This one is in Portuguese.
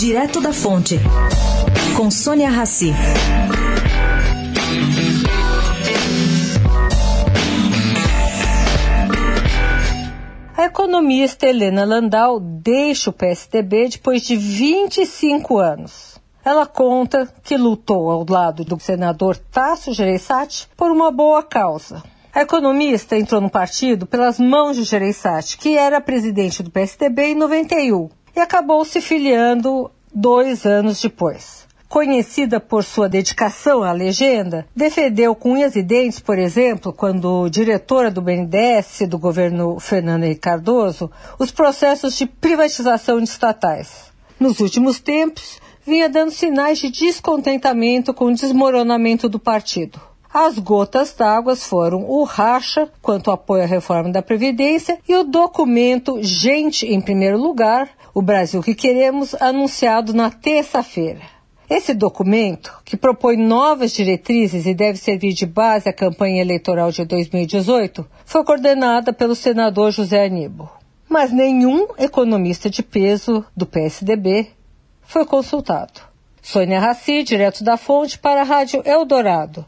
Direto da Fonte, com Sônia Racy. A economista Helena Landau deixa o PSDB depois de 25 anos. Ela conta que lutou ao lado do senador Tasso Gereissati por uma boa causa. A economista entrou no partido pelas mãos de Gereissati, que era presidente do PSDB em 91, e acabou se filiando 2 anos depois. Conhecida por sua dedicação à legenda, defendeu com unhas e dentes, por exemplo, quando diretora do BNDES do governo Fernando Henrique Cardoso, os processos de privatização de estatais. Nos últimos tempos, vinha dando sinais de descontentamento com o desmoronamento do partido. As gotas d'água foram o racha quanto ao apoio à reforma da Previdência e o documento Gente em Primeiro Lugar, o Brasil que Queremos, anunciado na terça-feira. Esse documento, que propõe novas diretrizes e deve servir de base à campanha eleitoral de 2018, foi coordenada pelo senador José Aníbal. Mas nenhum economista de peso do PSDB foi consultado. Sônia Racy, direto da Fonte, para a Rádio Eldorado.